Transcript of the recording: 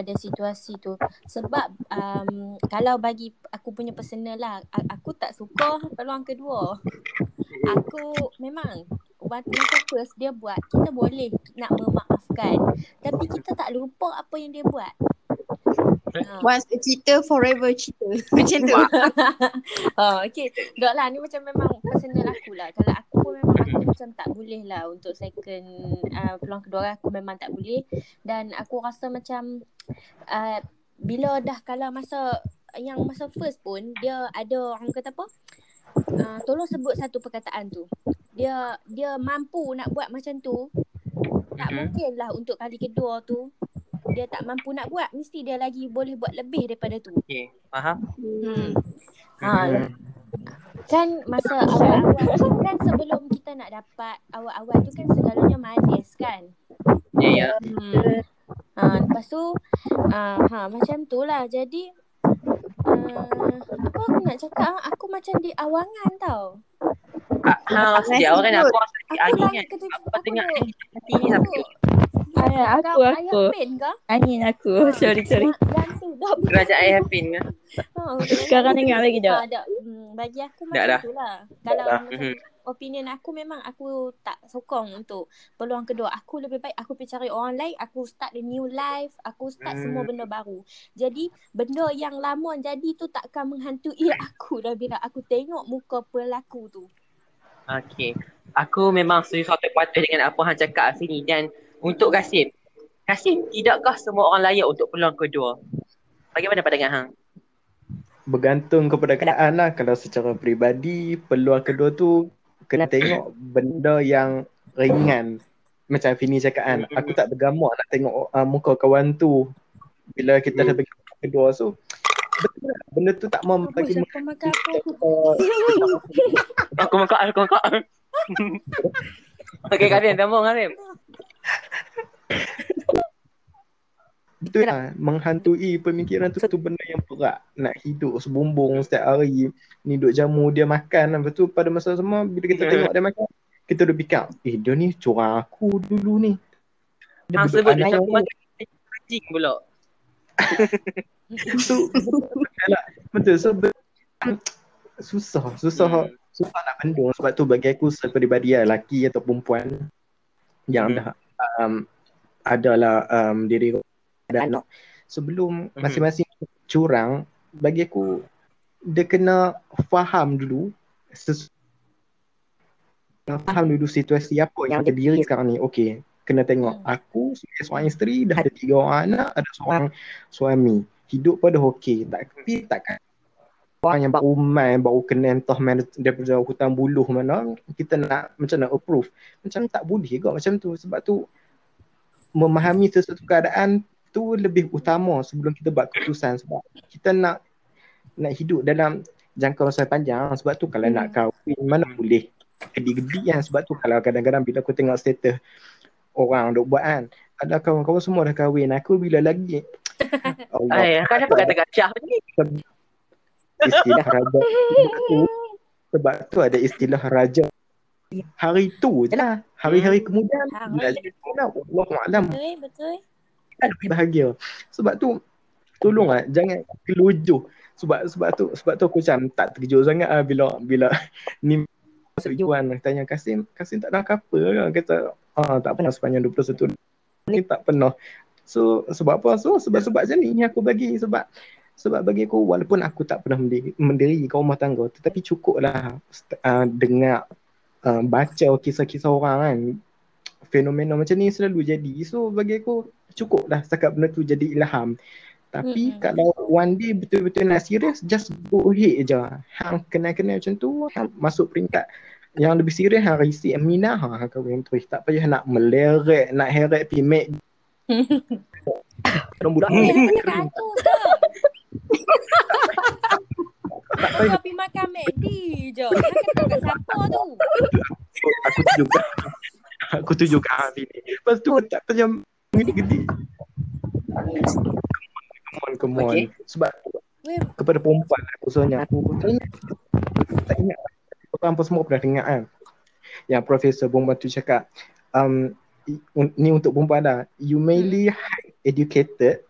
daripada situasi tu. Sebab kalau bagi aku punya personal lah, aku tak suka peluang kedua. Aku memang masa first dia buat, kita boleh nak memaafkan, tapi kita tak lupa apa yang dia buat. Once a cheater, forever cheater. Macam tu. Oh, okay. Dok lah, ni macam memang personal aku lah. Kalau aku pun memang aku macam tak boleh lah untuk second peluang kedua orang, aku memang tak boleh. Dan aku rasa macam bila dah kalah masa yang masa first pun, dia ada orang kata apa, tolong sebut satu perkataan tu. Dia mampu nak buat macam tu. Tak mungkin lah untuk kali kedua tu dia tak mampu nak buat, mesti dia lagi boleh buat lebih daripada tu. Okey, faham? Kan masa awal-awal kan, sebelum kita nak dapat, awal-awal tu kan segalanya manis kan. Ya. Lepas tu macam tu lah. Jadi apa aku nak cakap, aku macam di awangan tau. Setiap orang nak puas di angin kan. Apa tengah hati ni sampai Aku angin aku. Sorry Kerajaan air pin ke? Sekarang dengar lagi dah. Bagi aku macam tu lah. Kalau opinion aku memang aku tak sokong untuk peluang kedua. Aku lebih baik aku pergi cari orang lain. Aku start the new life. Aku start semua benda baru. Jadi benda yang lama jadi tu takkan menghantui aku dah bila aku tengok muka pelaku tu. Okay, aku memang serius 100% dengan apa Han cakap sini. Dan untuk Kasim, Kasim, tidakkah semua orang layak untuk peluang kedua? Bagaimana pandangan hang? Bergantung kepada keadaan lah. Kalau secara peribadi, peluang kedua tu kena tengok benda yang ringan. Macam Fini cakap kan, aku tak bergambar nak tengok muka kawan tu. Bila kita dah pergi peluang kedua tu, betul lah benda tu tak membagi. Aku makan. Okay Kasim, sambung Kasim. Betul lah, menghantui pemikiran tu benda yang perak. Nak hidup sebumbung setiap hari, ni duk jamu dia makan. Lepas tu pada masa semua bila kita tengok dia makan, kita duk pick up, dia ni curang aku dulu ni. Dia sebut dia mancing pula. Betul, so susah nak bendung. Sebab tu bagi aku secara peribadi lah, lelaki atau perempuan yang dah adalah diri dan anak sebelum masing-masing curang, bagi aku dia kena faham dulu situasi apa yang terdiri sekarang ni. Okey, kena tengok aku sebagai seorang isteri dah ada 3 orang anak, ada seorang suami, hidup pun dah okey. Tapi takkan orang yang baru kena entah mana daripada hutan buluh mana kita nak macam nak approve, macam tak boleh juga macam tu. Sebab tu memahami sesuatu keadaan tu lebih utama sebelum kita buat keputusan. Sebab kita nak hidup dalam jangka masa panjang. Sebab tu kalau nak kahwin mana boleh gedi-gedi kan. Sebab tu kalau kadang-kadang bila aku tengok status orang duk buat kan, ada kawan-kawan semua dah kahwin, aku bila lagi kenapa kata gacah ni? Istilah raja itu, sebab tu ada istilah raja hari tu je lah, hari-hari kemudian bila jadi Allahuakbar, betul kita lebih bahagia. Sebab tu tolonglah jangan kelujuh. Sebab tu aku macam tak terkejut sangat bila ni tuan tanya Kasim tak nak apa kata tak pernah sepanjang 21 ni tak pernah. So sebab apa? So sebab-sebab je ni aku bagi sebab bagi aku, walaupun aku tak pernah mendiri rumah tangga, tetapi cukuplah dengar, baca kisah-kisah orang kan. Fenomena macam ni selalu jadi. So bagi aku cukuplah setakat benda tu jadi ilham. Tapi kalau one day betul-betul nak serius, just go ahead je. Hang kenal-kenal macam tu, hang masuk peringkat yang lebih serius, hang risik Aminah, hang kahwin terus. Tak payah nak meleret, nak heret pimek. Rambut tak payah pergi makan Medi je. Makan kat siapa tu? Aku tunjukkan hari ni. Lepas tu tak macam gede-gede. Come on. Okay. Sebab kepada perempuan khususnya aku tak ingat. Apa semua pernah dengar kan? Yang Profesor Bomba tu cakap, ni untuk perempuan lah. You mainly educated